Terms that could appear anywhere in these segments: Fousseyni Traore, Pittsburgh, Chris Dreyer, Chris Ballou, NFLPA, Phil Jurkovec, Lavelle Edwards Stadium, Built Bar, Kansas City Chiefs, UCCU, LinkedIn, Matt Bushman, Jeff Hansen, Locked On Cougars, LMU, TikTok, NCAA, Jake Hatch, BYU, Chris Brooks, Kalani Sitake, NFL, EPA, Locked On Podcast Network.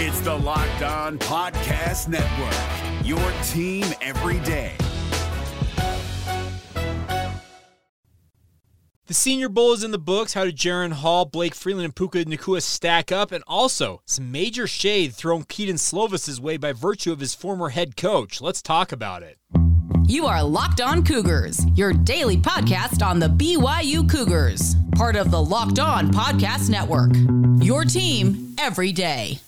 It's the Locked On Podcast Network, your team every day. The Senior Bowl is in the books. How do Jaren Hall, Blake Freeland, and Puka Nacua stack up? And also, some major shade thrown Kedon Slovis' way by virtue of his former head coach. Let's talk about it. You are Locked On Cougars, your daily podcast on the BYU Cougars. Part of the Locked On Podcast Network, your team every day.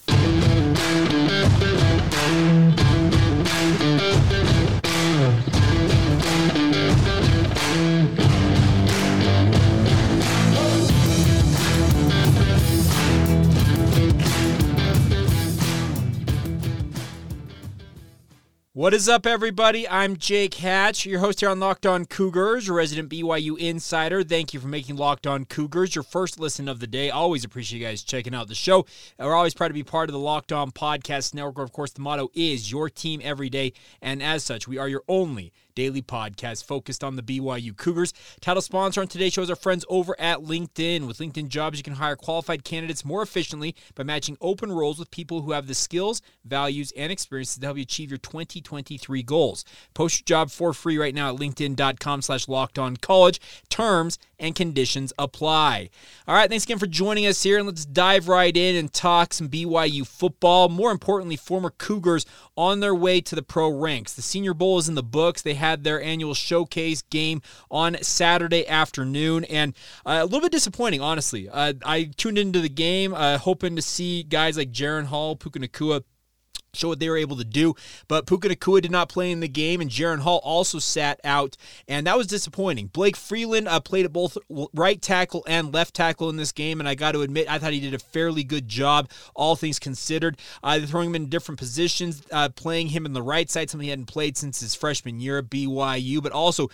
What is up, everybody? I'm Jake Hatch, your host here on Locked On Cougars, your resident BYU insider. Thank you for making Locked On Cougars your first listen of the day. Always appreciate you guys checking out the show. We're always proud to be part of the Locked On Podcast Network, where, of course, the motto is your team every day, and as such, we are your only daily podcast focused on the BYU Cougars. Title sponsor on today's show is our friends over at LinkedIn. With LinkedIn Jobs, you can hire qualified candidates more efficiently by matching open roles with people who have the skills, values, and experiences to help you achieve your 2023 goals. Post your job for free right now at linkedin.com/lockedoncollege. Terms and conditions apply. All right, thanks again for joining us here, and let's dive right in and talk some BYU football. More importantly, former Cougars on their way to the pro ranks. The Senior Bowl is in the books. They had their annual showcase game on Saturday afternoon, and a little bit disappointing, honestly. I tuned into the game hoping to see guys like Jaren Hall, Puka Nacua, show what they were able to do, but Puka Nacua did not play in the game, and Jaren Hall also sat out, and that was disappointing. Blake Freeland played at both right tackle and left tackle in this game, and I got to admit, I thought he did a fairly good job, all things considered. They're throwing him in different positions, playing him in the right side, something he hadn't played since his freshman year at BYU, but also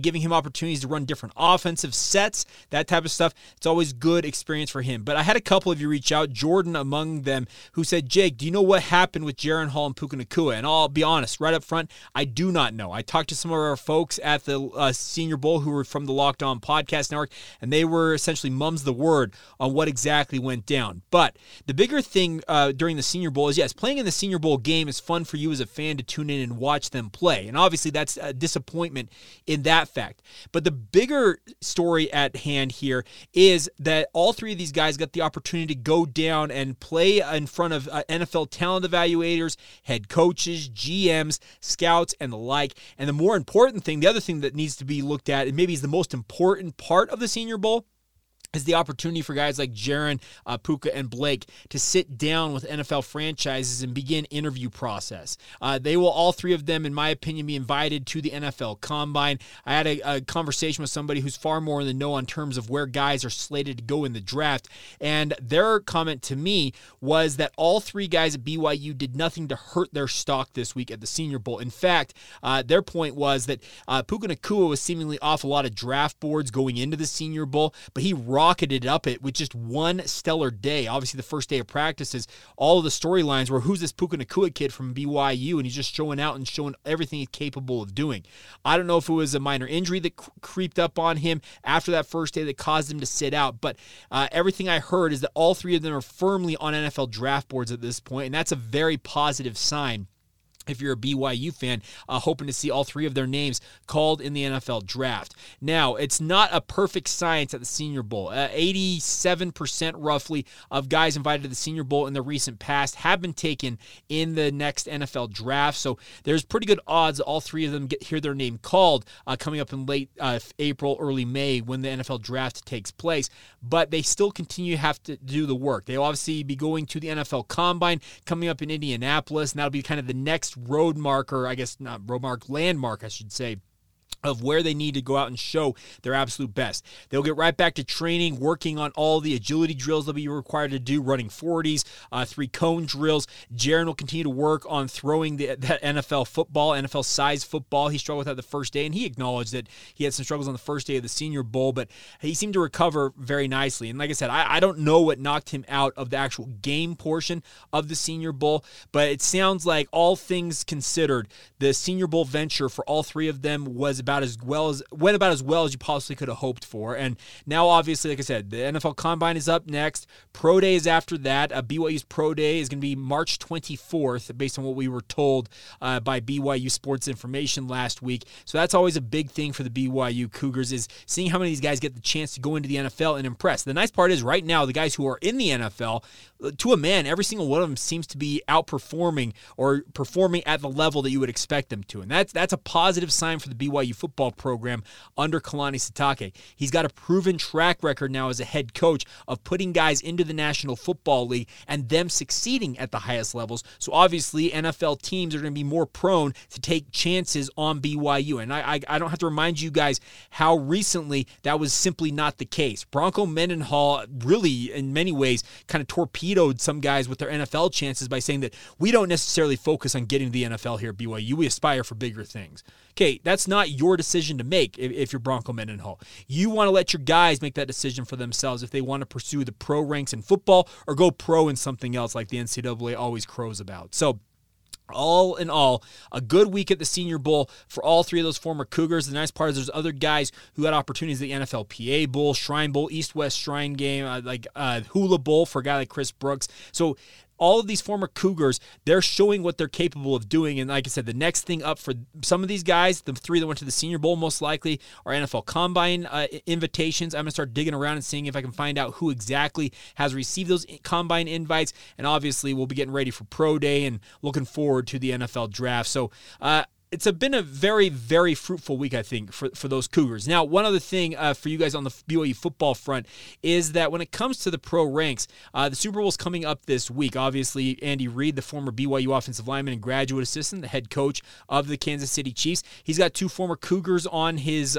giving him opportunities to run different offensive sets, that type of stuff. It's always good experience for him, but I had a couple of you reach out, Jordan among them, who said, Jake, do you know what happened with Jaren Hall and Puka Nacua? And I'll be honest, right up front, I do not know. I talked to some of our folks at the Senior Bowl who were from the Locked On Podcast Network, and they were essentially mum's the word on what exactly went down. But the bigger thing during the Senior Bowl is, yes, playing in the Senior Bowl game is fun for you as a fan to tune in and watch them play. And obviously that's a disappointment in that fact. But the bigger story at hand here is that all three of these guys got the opportunity to go down and play in front of NFL talent evaluators, head coaches, GMs, scouts, and the like. And the more important thing, the other thing that needs to be looked at, and maybe is the most important part of the Senior Bowl, is the opportunity for guys like Jaren, Puka, and Blake to sit down with NFL franchises and begin interview process. They will, all three of them, in my opinion, be invited to the NFL Combine. I had a conversation with somebody who's far more in the know on terms of where guys are slated to go in the draft, and their comment to me was that all three guys at BYU did nothing to hurt their stock this week at the Senior Bowl. In fact, their point was that Puka Nacua was seemingly off a lot of draft boards going into the Senior Bowl, but he rocketed up it with just one stellar day. Obviously, the first day of practices, all of the storylines were, who's this Puka Nacua kid from BYU? And he's just showing out and showing everything he's capable of doing. I don't know if it was a minor injury that creeped up on him after that first day that caused him to sit out, but everything I heard is that all three of them are firmly on NFL draft boards at this point, and that's a very positive sign if you're a BYU fan, hoping to see all three of their names called in the NFL draft. Now, it's not a perfect science at the Senior Bowl. 87% roughly of guys invited to the Senior Bowl in the recent past have been taken in the next NFL draft, so there's pretty good odds that all three of them hear their name called coming up in late April, early May, when the NFL draft takes place, but they still continue to have to do the work. They'll obviously be going to the NFL Combine coming up in Indianapolis, and that'll be kind of the next road marker, I guess, not road mark, landmark, I should say, of where they need to go out and show their absolute best. They'll get right back to training, working on all the agility drills they'll be required to do, running 40s, three-cone drills. Jaren will continue to work on throwing that NFL football, NFL-size football. He struggled with that the first day, and he acknowledged that he had some struggles on the first day of the Senior Bowl, but he seemed to recover very nicely. And like I said, I don't know what knocked him out of the actual game portion of the Senior Bowl, but it sounds like all things considered, the Senior Bowl venture for all three of them was about went about as well as you possibly could have hoped for. And now, obviously, like I said, the NFL Combine is up next. Pro Day is after that. BYU's Pro Day is going to be March 24th, based on what we were told by BYU Sports Information last week. So that's always a big thing for the BYU Cougars, is seeing how many of these guys get the chance to go into the NFL and impress. The nice part is right now, the guys who are in the NFL, to a man, every single one of them seems to be outperforming or performing at the level that you would expect them to. And that's a positive sign for the BYU football program under Kalani Sitake. He's got a proven track record now as a head coach of putting guys into the National Football League and them succeeding at the highest levels. So obviously, NFL teams are going to be more prone to take chances on BYU. And I don't have to remind you guys how recently that was simply not the case. Bronco Mendenhall really, in many ways, kind of torpedoed some guys with their NFL chances by saying that we don't necessarily focus on getting to the NFL here at BYU. We aspire for bigger things. Okay, that's not your decision to make if you're Bronco Mendenhall. You want to let your guys make that decision for themselves if they want to pursue the pro ranks in football or go pro in something else like the NCAA always crows about. So, all in all, a good week at the Senior Bowl for all three of those former Cougars. The nice part is there's other guys who had opportunities at the NFLPA Bowl, Shrine Bowl, East-West Shrine Game, Hula Bowl for a guy like Chris Brooks. So all of these former Cougars, they're showing what they're capable of doing. And like I said, the next thing up for some of these guys, the three that went to the Senior Bowl most likely, are NFL Combine invitations. I'm going to start digging around and seeing if I can find out who exactly has received those Combine invites. And obviously, we'll be getting ready for Pro Day and looking forward to the NFL Draft. So, it's been a very, very fruitful week, I think, for those Cougars. Now, one other thing for you guys on the BYU football front is that when it comes to the pro ranks, the Super Bowl is coming up this week. Obviously, Andy Reid, the former BYU offensive lineman and graduate assistant, the head coach of the Kansas City Chiefs, he's got two former Cougars on his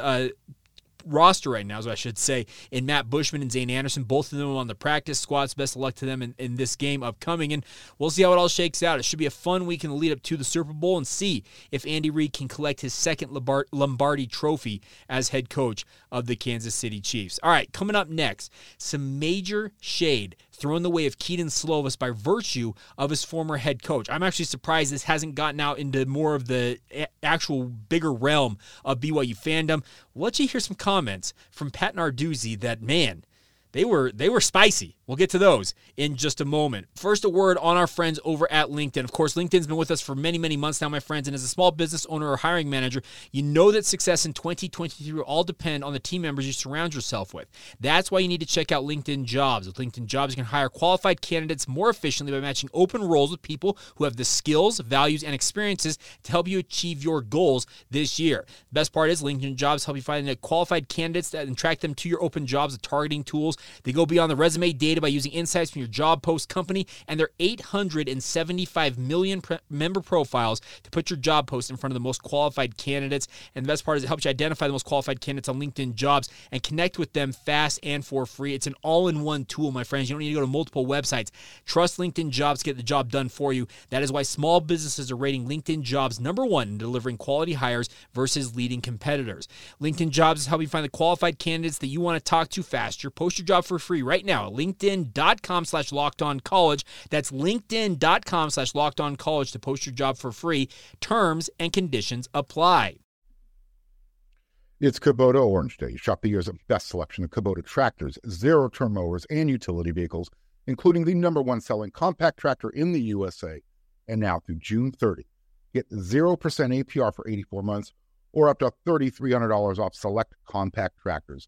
roster right now, as I should say, in Matt Bushman and Zane Anderson. Both of them on the practice squads. Best of luck to them in this game upcoming, and we'll see how it all shakes out. It should be a fun week in the lead up to the Super Bowl, and see if Andy Reid can collect his second Lombardi trophy as head coach of the Kansas City Chiefs. All right, coming up next, some major shade thrown the way of Kedon Slovis by virtue of his former head coach. I'm actually surprised this hasn't gotten out into more of the actual bigger realm of BYU fandom. We'll let you hear some comments from Pat Narduzzi that, man, they were spicy. We'll get to those in just a moment. First, a word on our friends over at LinkedIn. Of course, LinkedIn's been with us for many, many months now, my friends, and as a small business owner or hiring manager, you know that success in 2023 will all depend on the team members you surround yourself with. That's why you need to check out LinkedIn Jobs. With LinkedIn Jobs, you can hire qualified candidates more efficiently by matching open roles with people who have the skills, values, and experiences to help you achieve your goals this year. The best part is LinkedIn Jobs help you find the qualified candidates that attract them to your open jobs with targeting tools. They go beyond the resume data by using insights from your job post, company, and their 875 million member profiles to put your job post in front of the most qualified candidates. And the best part is it helps you identify the most qualified candidates on LinkedIn Jobs and connect with them fast and for free. It's an all-in-one tool, my friends. You don't need to go to multiple websites. Trust LinkedIn Jobs to get the job done for you. That is why small businesses are rating LinkedIn Jobs number one in delivering quality hires versus leading competitors. LinkedIn Jobs is helping you find the qualified candidates that you want to talk to faster. Post your job for free right now at LinkedIn.com/LockedOnCollege. That's LinkedIn.com/LockedOnCollege to post your job for free. Terms and conditions apply. It's Kubota Orange Day. Shop the year's best selection of Kubota tractors, zero-turn mowers, and utility vehicles, including the number one selling compact tractor in the USA. And now through June 30, get 0% APR for 84 months or up to $3,300 off select compact tractors.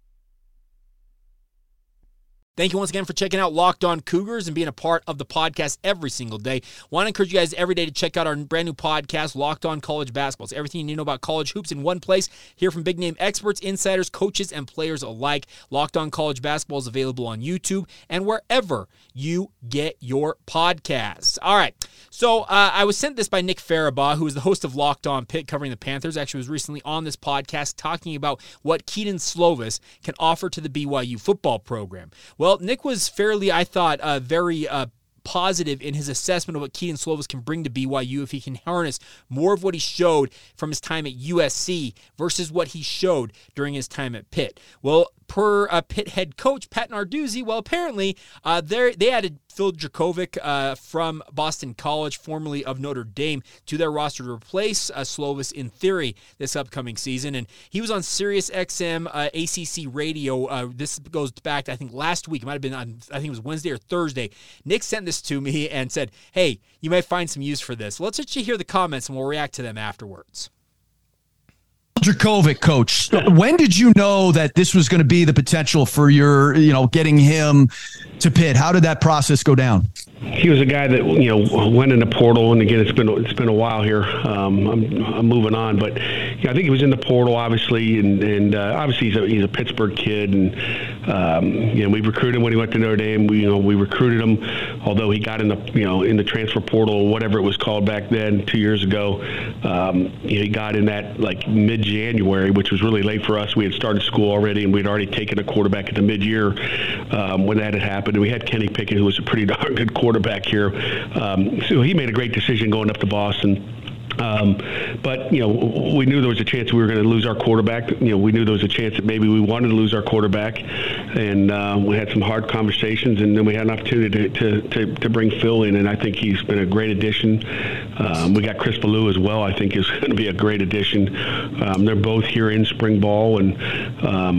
Thank you once again for checking out Locked On Cougars and being a part of the podcast every single day. Want to encourage you guys every day to check out our brand new podcast, Locked On College Basketball. It's everything you need to know about college hoops in one place. Hear from big name experts, insiders, coaches, and players alike. Locked On College Basketball is available on YouTube and wherever you get your podcasts. All right. So I was sent this by Nick Farabaugh, who is the host of Locked On Pitt, covering the Panthers. Actually, was recently on this podcast talking about what Kedon Slovis can offer to the BYU football program. Well, Nick was fairly, I thought, very positive in his assessment of what Kedon Slovis can bring to BYU if he can harness more of what he showed from his time at USC versus what he showed during his time at Pitt. Well, per Pitt head coach Pat Narduzzi, well, apparently they added Phil Jurkovec from Boston College, formerly of Notre Dame, to their roster to replace Slovis in theory this upcoming season. And he was on Sirius XM ACC radio. This goes back to, I think, last week. It might have been on, I think it was Wednesday or Thursday. Nick sent this to me and said, hey, you may find some use for this. Let's let you hear the comments and we'll react to them afterwards. Jurkovec, coach, when did you know that this was going to be the potential for your, getting him to Pitt? How did that process go down? He was a guy that, went in the portal. And again, it's been a while here. I'm moving on, but I think he was in the portal, obviously. And obviously he's a Pittsburgh kid. And, we recruited him when he went to Notre Dame. We recruited him, although he got in the transfer portal, or whatever it was called back then, 2 years ago. He got in that mid-January, which was really late for us. We had started school already, and we'd already taken a quarterback at the mid-year when that had happened. And we had Kenny Pickett, who was a pretty darn good quarterback here. So he made a great decision going up to Boston. But we knew there was a chance we were going to lose our quarterback. We knew there was a chance that maybe we wanted to lose our quarterback, and we had some hard conversations, and then we had an opportunity to bring Phil in, and I think he's been a great addition. We got Chris Ballou as well. I think is going to be a great addition. They're both here in spring ball and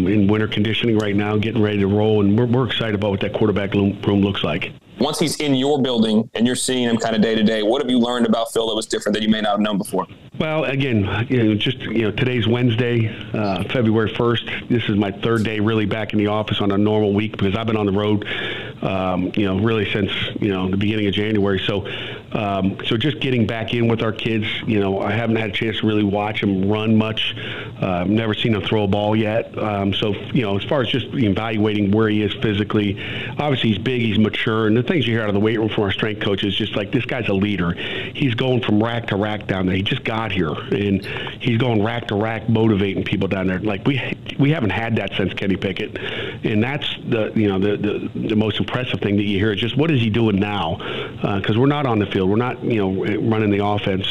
in winter conditioning right now, getting ready to roll, and we're excited about what that quarterback room looks like. Once he's in your building and you're seeing him kind of day to day, what have you learned about Phil that was different that you may not have known before? Well, again, today's Wednesday, February 1st. This is my third day really back in the office on a normal week because I've been on the road, really since, the beginning of January. So just getting back in with our kids, I haven't had a chance to really watch them run much. I've never seen him throw a ball yet. So as far as just evaluating where he is physically, obviously he's big, he's mature, and the things you hear out of the weight room from our strength coach is just like, this guy's a leader. He's going from rack to rack down there. He just got here, and he's going rack to rack motivating people down there. Like we haven't had that since Kenny Pickett, and that's the most impressive thing that you hear is just what is he doing now? Because we're not on the field. We're not, running the offense,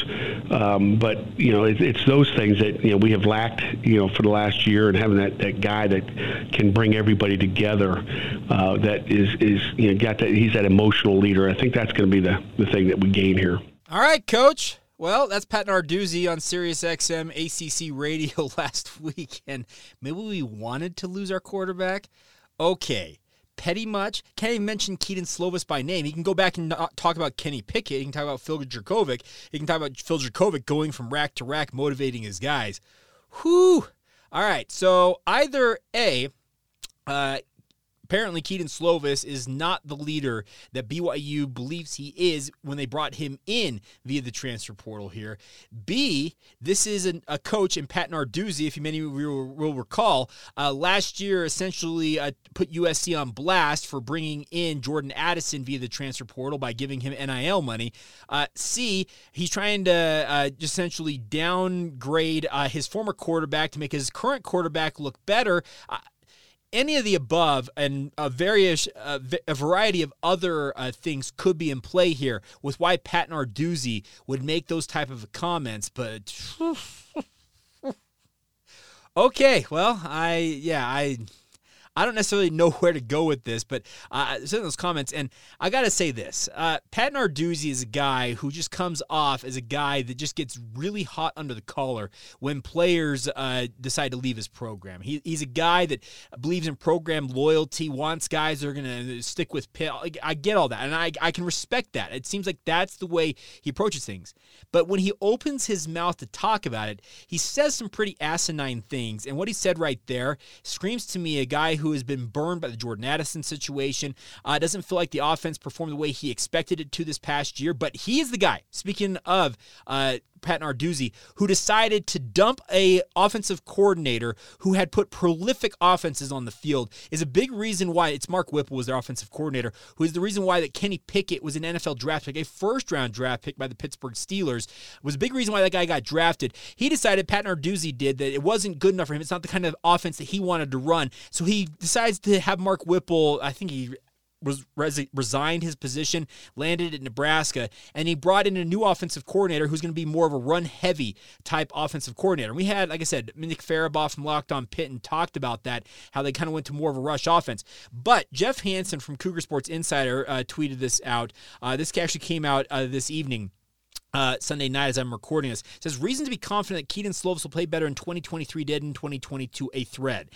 but it's those things that we have lacked, for the last year, and having that guy that can bring everybody together, that is got that he's that emotional leader. I think that's going to be the thing that we gain here. All right, Coach. Well, that's Pat Narduzzi on Sirius XM ACC Radio last week, and maybe we wanted to lose our quarterback. Okay. Petty much. Can't even mention Kedon Slovis by name. He can go back and talk about Kenny Pickett. He can talk about Phil Jurkovec. He can talk about Phil Jurkovec going from rack to rack, motivating his guys. Whew. All right. So either A, apparently Kedon Slovis is not the leader that BYU believes he is when they brought him in via the transfer portal here. B, this is a coach in Pat Narduzzi, if many of you will recall, last year essentially put USC on blast for bringing in Jordan Addison via the transfer portal by giving him NIL money. C, he's trying to essentially downgrade his former quarterback to make his current quarterback look better. Any of the above and a variety of other things could be in play here with why Pat Narduzzi would make those type of comments, but okay, well, I don't necessarily know where to go with this, but some of those comments, and I got to say this. Pat Narduzzi is a guy who just comes off as a guy that just gets really hot under the collar when players decide to leave his program. He's a guy that believes in program loyalty, wants guys that are going to stick with Pitt. I get all that, and I can respect that. It seems like that's the way he approaches things. But when he opens his mouth to talk about it, he says some pretty asinine things, and what he said right there screams to me a guy who has been burned by the Jordan Addison situation, doesn't feel like the offense performed the way he expected it to this past year, but he is the guy, speaking of Pat Narduzzi, who decided to dump a offensive coordinator who had put prolific offenses on the field, is a big reason why it's Mark Whipple was their offensive coordinator, who is the reason why that Kenny Pickett was an NFL draft pick, a first-round draft pick by the Pittsburgh Steelers, was a big reason why that guy got drafted. He decided, Pat Narduzzi did, that it wasn't good enough for him. It's not the kind of offense that he wanted to run. So he decides to have Mark Whipple, I think he resigned his position, landed at Nebraska, and he brought in a new offensive coordinator who's going to be more of a run-heavy type offensive coordinator. We had, like I said, Nick Farabaugh from Locked On Pitt and talked about that, how they kind of went to more of a rush offense. But Jeff Hansen from Cougar Sports Insider tweeted this out. This actually came out this evening. Sunday night as I'm recording this. It says, reason to be confident that Kedon Slovis will play better in 2023 did in 2022, a thread.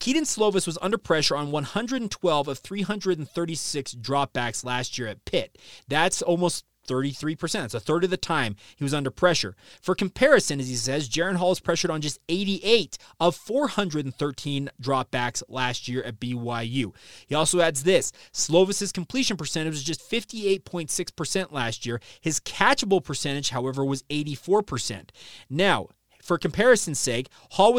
Kedon Slovis was under pressure on 112 of 336 dropbacks last year at Pitt. That's almost 33%. It's a third of the time he was under pressure. For comparison, as he says, Jaren Hall is pressured on just 88 of 413 dropbacks last year at BYU. He also adds this. Slovis's completion percentage was just 58.6% last year. His catchable percentage, however, was 84%. Now, for comparison's sake, Hall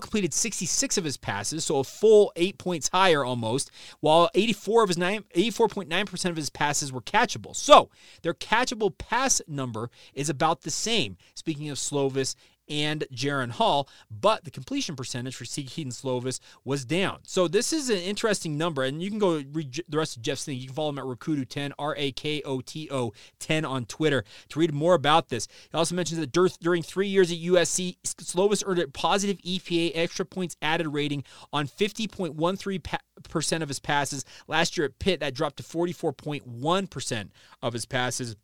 completed 66 of his passes, so a full 8 points higher almost, while 84.9% of his passes were catchable. So their catchable pass number is about the same, speaking of Slovis and Jaren Hall, but the completion percentage for Kedon Slovis was down. So this is an interesting number, and you can go read the rest of Jeff's thing. You can follow him at Rakoto10, R-A-K-O-T-O-10 on Twitter to read more about this. He also mentions that during 3 years at USC, Slovis earned a positive EPA extra points added rating on 50.13% of his passes. Last year at Pitt, that dropped to 44.1% of his passes.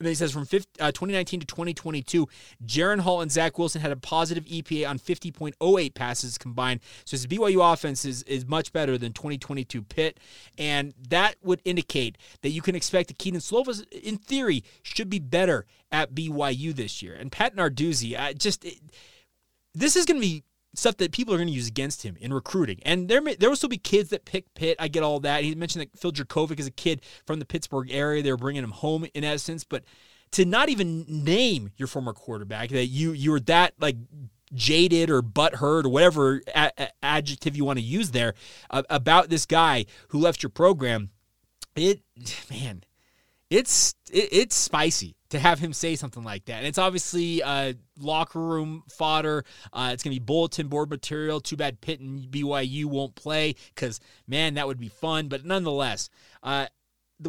And then he says from 2019 to 2022, Jaren Hall and Zach Wilson had a positive EPA on 50.08 passes combined. So his BYU offense is much better than 2022 Pitt. And that would indicate that you can expect that Kedon Slovis, in theory, should be better at BYU this year. And Pat Narduzzi, this is going to be stuff that people are going to use against him in recruiting. And there will still be kids that pick Pitt. I get all that. He mentioned that Phil Jurkovec is a kid from the Pittsburgh area. They were bringing him home in essence. But to not even name your former quarterback, that you were that like jaded or butthurt or whatever adjective you want to use there about this guy who left your program, it's spicy to have him say something like that. And it's obviously locker room fodder. It's going to be bulletin board material. Too bad Pitt and BYU won't play because, man, that would be fun. But nonetheless, what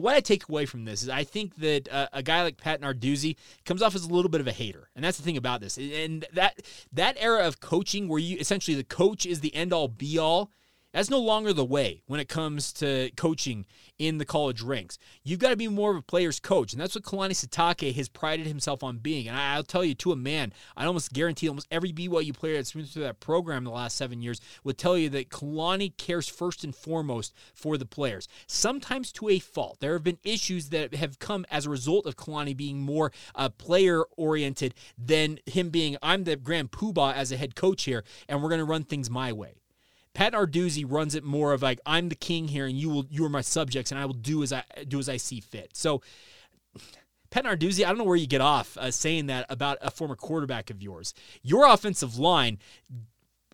I take away from this is I think that a guy like Pat Narduzzi comes off as a little bit of a hater. And that's the thing about this. And that era of coaching where you essentially the coach is the end-all, be-all, that's no longer the way when it comes to coaching in the college ranks. You've got to be more of a player's coach, and that's what Kalani Sitake has prided himself on being. And I'll tell you, to a man, I almost guarantee almost every BYU player that's been through that program in the last 7 years would tell you that Kalani cares first and foremost for the players, sometimes to a fault. There have been issues that have come as a result of Kalani being more player-oriented than him being, I'm the grand poobah as a head coach here, and we're going to run things my way. Pat Narduzzi runs it more of like, I'm the king here and you are my subjects and I will do as I see fit. So Pat Narduzzi, I don't know where you get off saying that about a former quarterback of yours. Your offensive line,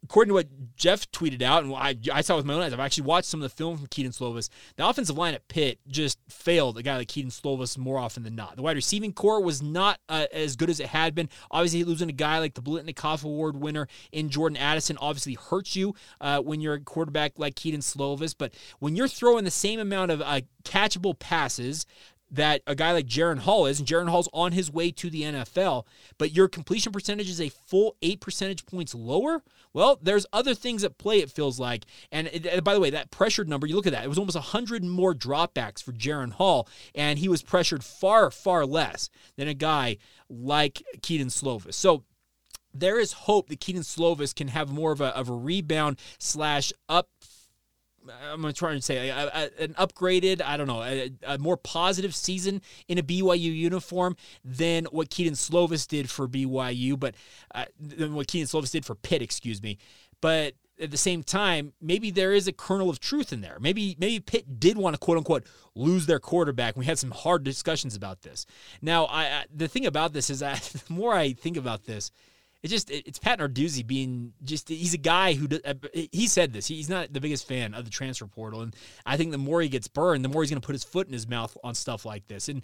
according to what Jeff tweeted out, and I saw with my own eyes, I've actually watched some of the film from Kedon Slovis. The offensive line at Pitt just failed a guy like Kedon Slovis more often than not. The wide receiving core was not as good as it had been. Obviously, losing a guy like the Blitnikoff Award winner in Jordan Addison obviously hurts you when you're a quarterback like Kedon Slovis. But when you're throwing the same amount of catchable passes that a guy like Jaren Hall is, and Jaren Hall's on his way to the NFL, but your completion percentage is a full 8 percentage points lower, well, there's other things at play, it feels like. And by the way, that pressured number, you look at that, it was almost 100 more dropbacks for Jaren Hall, and he was pressured far, far less than a guy like Kedon Slovis. So there is hope that Kedon Slovis can have more of a rebound slash up, I'm going to try and say an upgraded, I don't know, a more positive season in a BYU uniform than what Kedon Slovis did for BYU, but than what Kedon Slovis did for Pitt, excuse me. But at the same time, maybe there is a kernel of truth in there. Maybe Pitt did want to, quote-unquote, lose their quarterback. We had some hard discussions about this. Now, the thing about this is the more I think about this, it's Pat Narduzzi being he's a guy who, he said this, he's not the biggest fan of the transfer portal. And I think the more he gets burned, the more he's going to put his foot in his mouth on stuff like this. And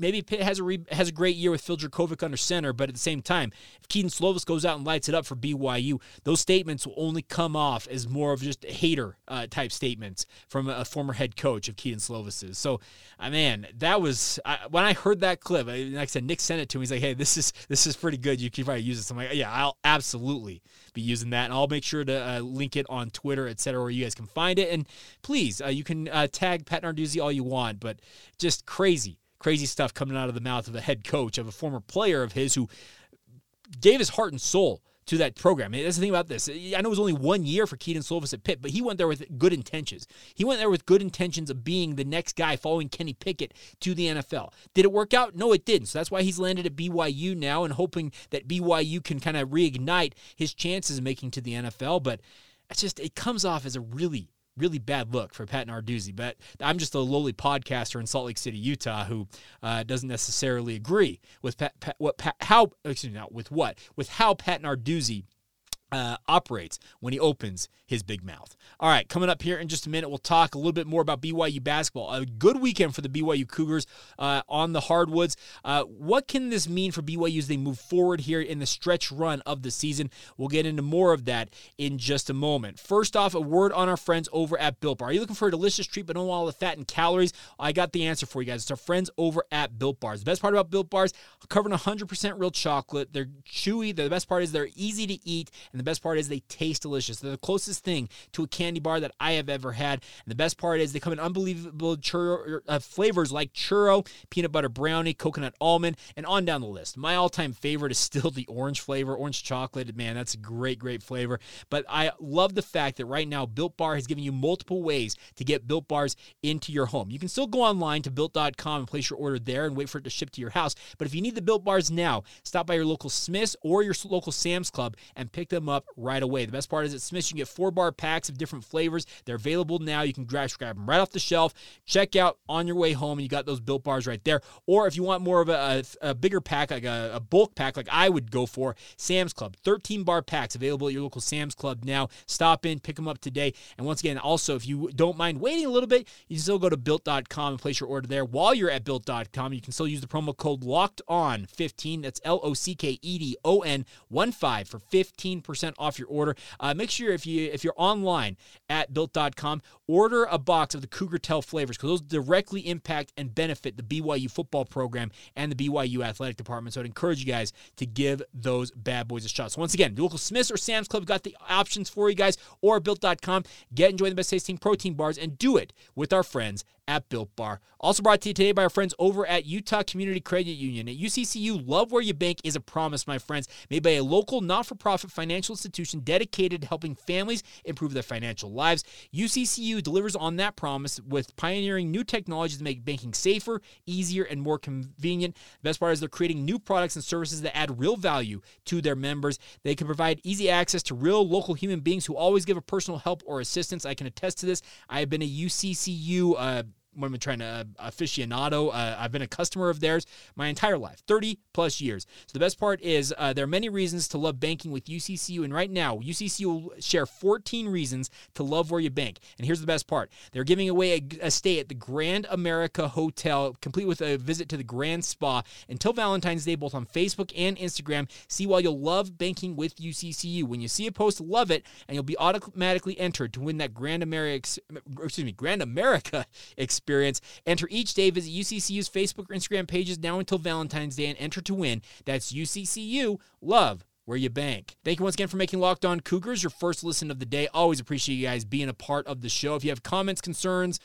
Maybe Pitt has a great year with Phil Jurkovec under center, but at the same time, if Kedon Slovis goes out and lights it up for BYU, those statements will only come off as more of just hater-type statements from a former head coach of Kedon Slovis's. So, man, that was – when I heard that clip, like I said, Nick sent it to me. He's like, hey, this is pretty good. You can probably use this. I'm like, yeah, I'll absolutely be using that, and I'll make sure to link it on Twitter, et cetera, where you guys can find it. And please, you can tag Pat Narduzzi all you want, but just crazy stuff coming out of the mouth of a head coach, of a former player of his who gave his heart and soul to that program. And that's the thing about this. I know it was only 1 year for Kedon Slovis at Pitt, but he went there with good intentions. He went there with good intentions of being the next guy following Kenny Pickett to the NFL. Did it work out? No, it didn't. So that's why he's landed at BYU now and hoping that BYU can kind of reignite his chances of making to the NFL. But it's just, it comes off as a really bad look for Pat Narduzzi, but I'm just a lowly podcaster in Salt Lake City, Utah, who doesn't necessarily agree with how Pat Narduzzi operates when he opens his big mouth. All right, coming up here in just a minute, we'll talk a little bit more about BYU basketball. A good weekend for the BYU Cougars on the hardwoods. What can this mean for BYU as they move forward here in the stretch run of the season? We'll get into more of that in just a moment. First off, a word on our friends over at Built Bar. Are you looking for a delicious treat but don't want all the fat and calories? I got the answer for you guys. It's our friends over at Built Bars. The best part about Built Bars, covered in 100% real chocolate. They're chewy. The best part is they're easy to eat, and the best part is they taste delicious. They're the closest thing to a candy bar that I have ever had. And the best part is they come in unbelievable flavors like churro, peanut butter brownie, coconut almond, and on down the list. My all-time favorite is still the orange flavor, orange chocolate. Man, that's a great flavor. But I love the fact that right now Built Bar has given you multiple ways to get Built Bars into your home. You can still go online to Built.com and place your order there and wait for it to ship to your house. But if you need the Built Bars now, stop by your local Smith's or your local Sam's Club and pick them up right away. The best part is at Smith's, you can get 4-bar packs of different flavors. They're available now. You can grab them right off the shelf, check out on your way home, and you got those Built Bars right there. Or if you want more of a bigger pack, like a bulk pack, like I would go for, Sam's Club. 13-bar packs available at your local Sam's Club now. Stop in, pick them up today. And once again, also, if you don't mind waiting a little bit, you can still go to Built.com and place your order there. While you're at Built.com, you can still use the promo code LOCKEDON15. That's LOCKEDON15 for 15% off your order. Make sure if you're online at Built.com, order a box of the Cougar Tell flavors, because those directly impact and benefit the BYU football program and the BYU athletic department. So I'd encourage you guys to give those bad boys a shot. So once again, the local Smith's or Sam's Club got the options for you guys, or Built.com. Enjoy the best tasting protein bars, and do it with our friends at Built Bar. Also brought to you today by our friends over at Utah Community Credit Union. At UCCU, love where you bank is a promise, my friends, made by a local not-for-profit financial institution dedicated to helping families improve their financial lives. UCCU delivers on that promise with pioneering new technologies to make banking safer, easier, and more convenient. The best part is they're creating new products and services that add real value to their members. They can provide easy access to real local human beings who always give a personal help or assistance. I can attest to this. I have been a UCCU aficionado. I've been a customer of theirs my entire life, 30 plus years. So the best part is there are many reasons to love banking with UCCU, and right now UCCU will share 14 reasons to love where you bank. And here's the best part. They're giving away a stay at the Grand America Hotel, complete with a visit to the Grand Spa until Valentine's Day, both on Facebook and Instagram. See why you'll love banking with UCCU. When you see a post, love it, and you'll be automatically entered to win that Grand America experience. Enter each day. Visit UCCU's Facebook or Instagram pages now until Valentine's Day and enter to win. That's UCCU. Love where you bank. Thank you once again for making Locked On Cougars your first listen of the day. Always appreciate you guys being a part of the show. If you have comments, concerns,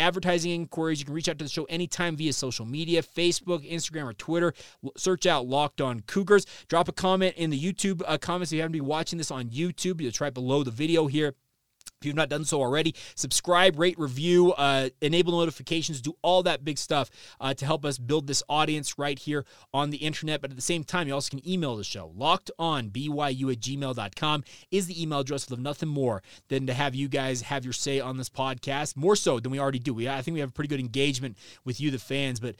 advertising inquiries, you can reach out to the show anytime via social media, Facebook, Instagram, or Twitter. Search out Locked On Cougars. Drop a comment in the YouTube comments if you happen to be watching this on YouTube. It's right below the video here. If you've not done so already, subscribe, rate, review, enable notifications, do all that big stuff to help us build this audience right here on the internet. But at the same time, you also can email the show. LockedOnBYU@gmail.com is the email address. We'd love nothing more than to have you guys have your say on this podcast, more so than we already do. I think we have pretty good engagement with you, the fans, but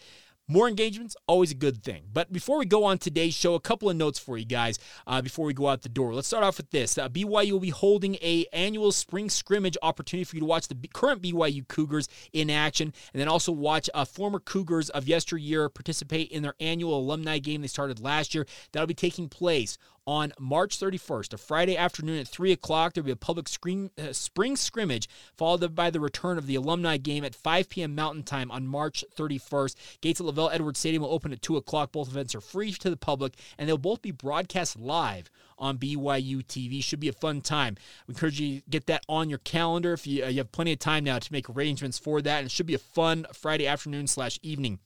More engagements, always a good thing. But before we go on today's show, a couple of notes for you guys before we go out the door. Let's start off with this. BYU will be holding an annual spring scrimmage opportunity for you to watch the current BYU Cougars in action, and then also watch former Cougars of yesteryear participate in their annual alumni game they started last year. That'll be taking place on March 31st, a Friday afternoon at 3 o'clock. There will be a public spring scrimmage, followed by the return of the alumni game at 5 p.m. Mountain Time on March 31st. Gates at Lavelle Edwards Stadium will open at 2 o'clock. Both events are free to the public, and they'll both be broadcast live on BYU TV. Should be a fun time. We encourage you to get that on your calendar. If you have plenty of time now to make arrangements for that, and it should be a fun Friday afternoon/evening.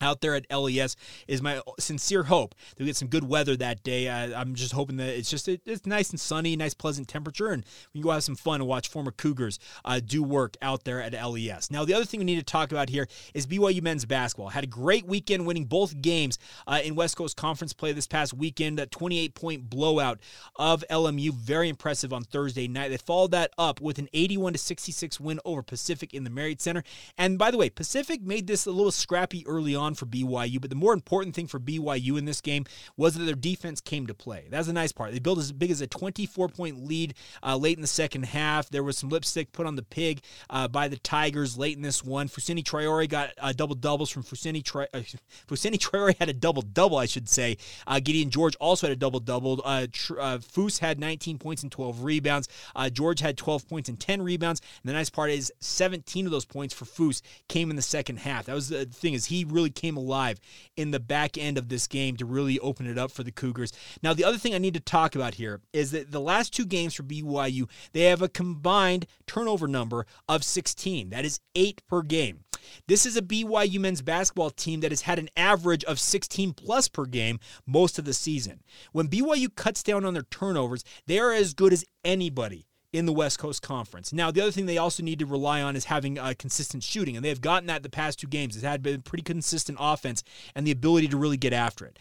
Out there at LES is my sincere hope that we get some good weather that day. I'm just hoping that it's nice and sunny, nice pleasant temperature, and we can go have some fun and watch former Cougars do work out there at LES. Now, the other thing we need to talk about here is BYU men's basketball. Had a great weekend, winning both games in West Coast Conference play this past weekend. A 28-point blowout of LMU, very impressive on Thursday night. They followed that up with an 81-66 win over Pacific in the Marriott Center. And by the way, Pacific made this a little scrappy early on for BYU, but the more important thing for BYU in this game was that their defense came to play. That's the nice part. They built as big as a 24-point lead late in the second half. There was some lipstick put on the pig by the Tigers late in this one. Fousseyni Traore got double-doubles from Fousseyni Traore had a double-double, I should say. Gideon George also had a double-double. Foose had 19 points and 12 rebounds. George had 12 points and 10 rebounds. And the nice part is 17 of those points for Foose came in the second half. That was the thing, is he really came alive in the back end of this game to really open it up for the Cougars. Now, the other thing I need to talk about here is that the last two games for BYU, they have a combined turnover number of 16. That is 8 per game. This is a BYU men's basketball team that has had an average of 16 plus per game most of the season. When BYU cuts down on their turnovers, they are as good as anybody in the West Coast Conference. Now, the other thing they also need to rely on is having consistent shooting, and they have gotten that the past two games. It had been pretty consistent offense and the ability to really get after it.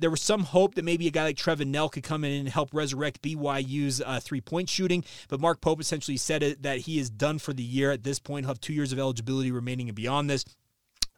There was some hope that maybe a guy like Trevin Nell could come in and help resurrect BYU's three-point shooting, but Mark Pope essentially said that he is done for the year at this point. He'll have 2 years of eligibility remaining and beyond this,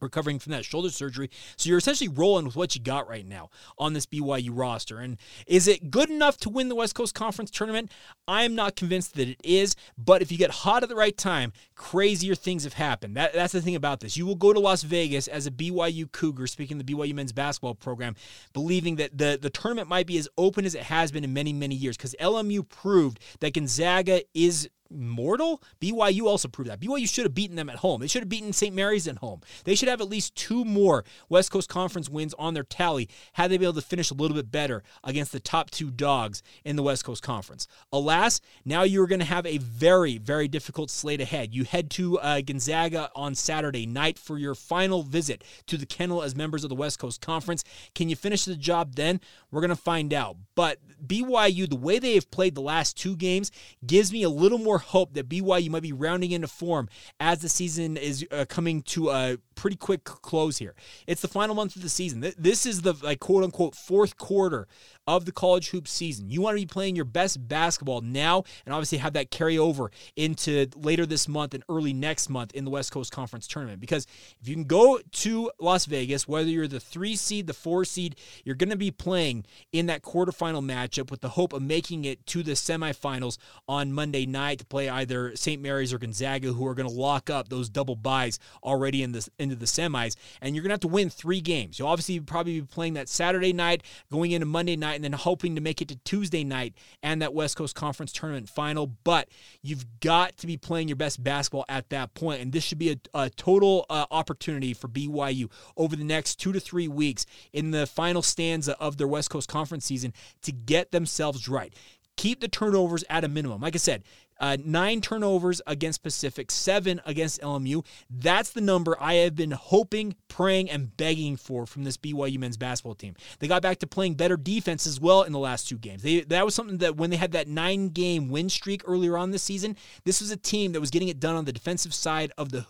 recovering from that shoulder surgery. So you're essentially rolling with what you got right now on this BYU roster. And is it good enough to win the West Coast Conference tournament? I am not convinced that it is, but if you get hot at the right time, crazier things have happened. That's the thing about this. You will go to Las Vegas as a BYU Cougar, speaking of the BYU men's basketball program, believing that the tournament might be as open as it has been in many, many years, because LMU proved that Gonzaga is mortal. BYU also proved that. BYU should have beaten them at home. They should have beaten St. Mary's at home. They should have at least 2 more West Coast Conference wins on their tally had they been able to finish a little bit better against the top 2 dogs in the West Coast Conference. Alas, now you're going to have a very, very difficult slate ahead. You head to Gonzaga on Saturday night for your final visit to the kennel as members of the West Coast Conference. Can you finish the job then? We're going to find out. But BYU, the way they have played the last 2 games, gives me a little more hope that BYU might be rounding into form as the season is coming to a pretty quick close here. It's the final month of the season. This is the quote-unquote fourth quarter of the college hoops season. You want to be playing your best basketball now, and obviously have that carry over into later this month and early next month in the West Coast Conference tournament. Because if you can go to Las Vegas, whether you're the 3 seed, the 4 seed, you're going to be playing in that quarterfinal matchup with the hope of making it to the semifinals on Monday night to play either St. Mary's or Gonzaga, who are going to lock up those double byes already into the semis. And you're going to have to win 3 games. You'll obviously probably be playing that Saturday night, going into Monday night, and then hoping to make it to Tuesday night and that West Coast Conference tournament final. But you've got to be playing your best basketball at that point, and this should be a total opportunity for BYU over the next 2 to 3 weeks in the final stanza of their West Coast Conference season to get themselves right. Keep the turnovers at a minimum. Like I said, 9 turnovers against Pacific, 7 against LMU. That's the number I have been hoping, praying, and begging for from this BYU men's basketball team. They got back to playing better defense as well in the last 2 games. That was something that when they had that 9-game win streak earlier on this season, this was a team that was getting it done on the defensive side of the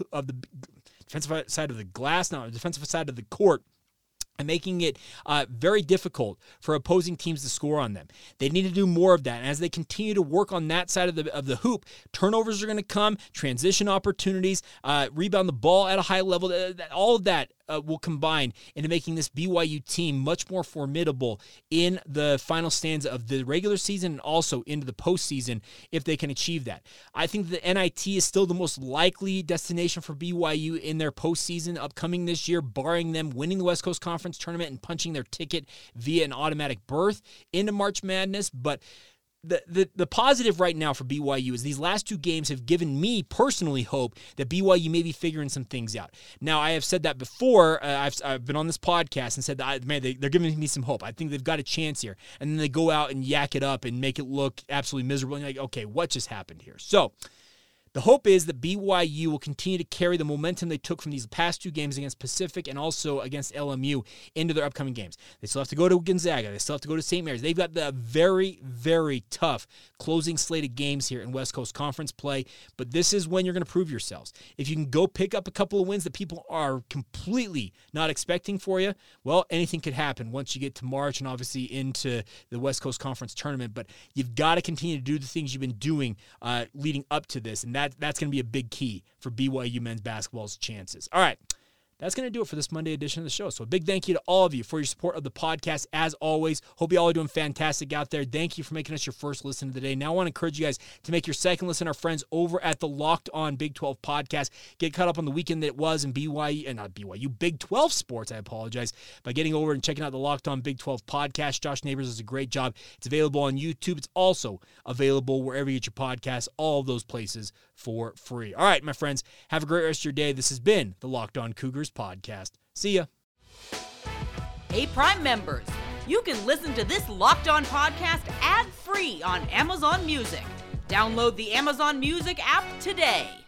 defensive side of the glass, not the defensive side of the court, and making it very difficult for opposing teams to score on them. They need to do more of that. And as they continue to work on that side of the hoop, turnovers are going to come, transition opportunities, rebound the ball at a high level, all of that will combine into making this BYU team much more formidable in the final stanza of the regular season and also into the postseason if they can achieve that. I think the NIT is still the most likely destination for BYU in their postseason upcoming this year, barring them winning the West Coast Conference tournament and punching their ticket via an automatic berth into March Madness. But the positive right now for BYU is these last two games have given me personally hope that BYU may be figuring some things out. Now, I have said that before. I've been on this podcast and said that, they're giving me some hope. I think they've got a chance here. And then they go out and yak it up and make it look absolutely miserable. And you're like, okay, what just happened here? So the hope is that BYU will continue to carry the momentum they took from these past two games against Pacific and also against LMU into their upcoming games. They still have to go to Gonzaga. They still have to go to St. Mary's. They've got the very, very tough closing slate of games here in West Coast Conference play, but this is when you're going to prove yourselves. If you can go pick up a couple of wins that people are completely not expecting for you, well, anything could happen once you get to March and obviously into the West Coast Conference tournament, but you've got to continue to do the things you've been doing leading up to this, and that's going to be a big key for BYU men's basketball's chances. All right, that's going to do it for this Monday edition of the show. So a big thank you to all of you for your support of the podcast, as always. Hope you all are doing fantastic out there. Thank you for making us your first listen of the day. Now I want to encourage you guys to make your second listen our friends over at the Locked On Big 12 podcast. Get caught up on the weekend that it was in Big 12 sports, I apologize, by getting over and checking out the Locked On Big 12 podcast. Josh Neighbors does a great job. It's available on YouTube. It's also available wherever you get your podcasts, all of those places for free. All right, my friends, have a great rest of your day. This has been the Locked On Cougars podcast. See ya. Hey, Prime members, you can listen to this Locked On podcast ad-free on Amazon Music. Download the Amazon Music app today.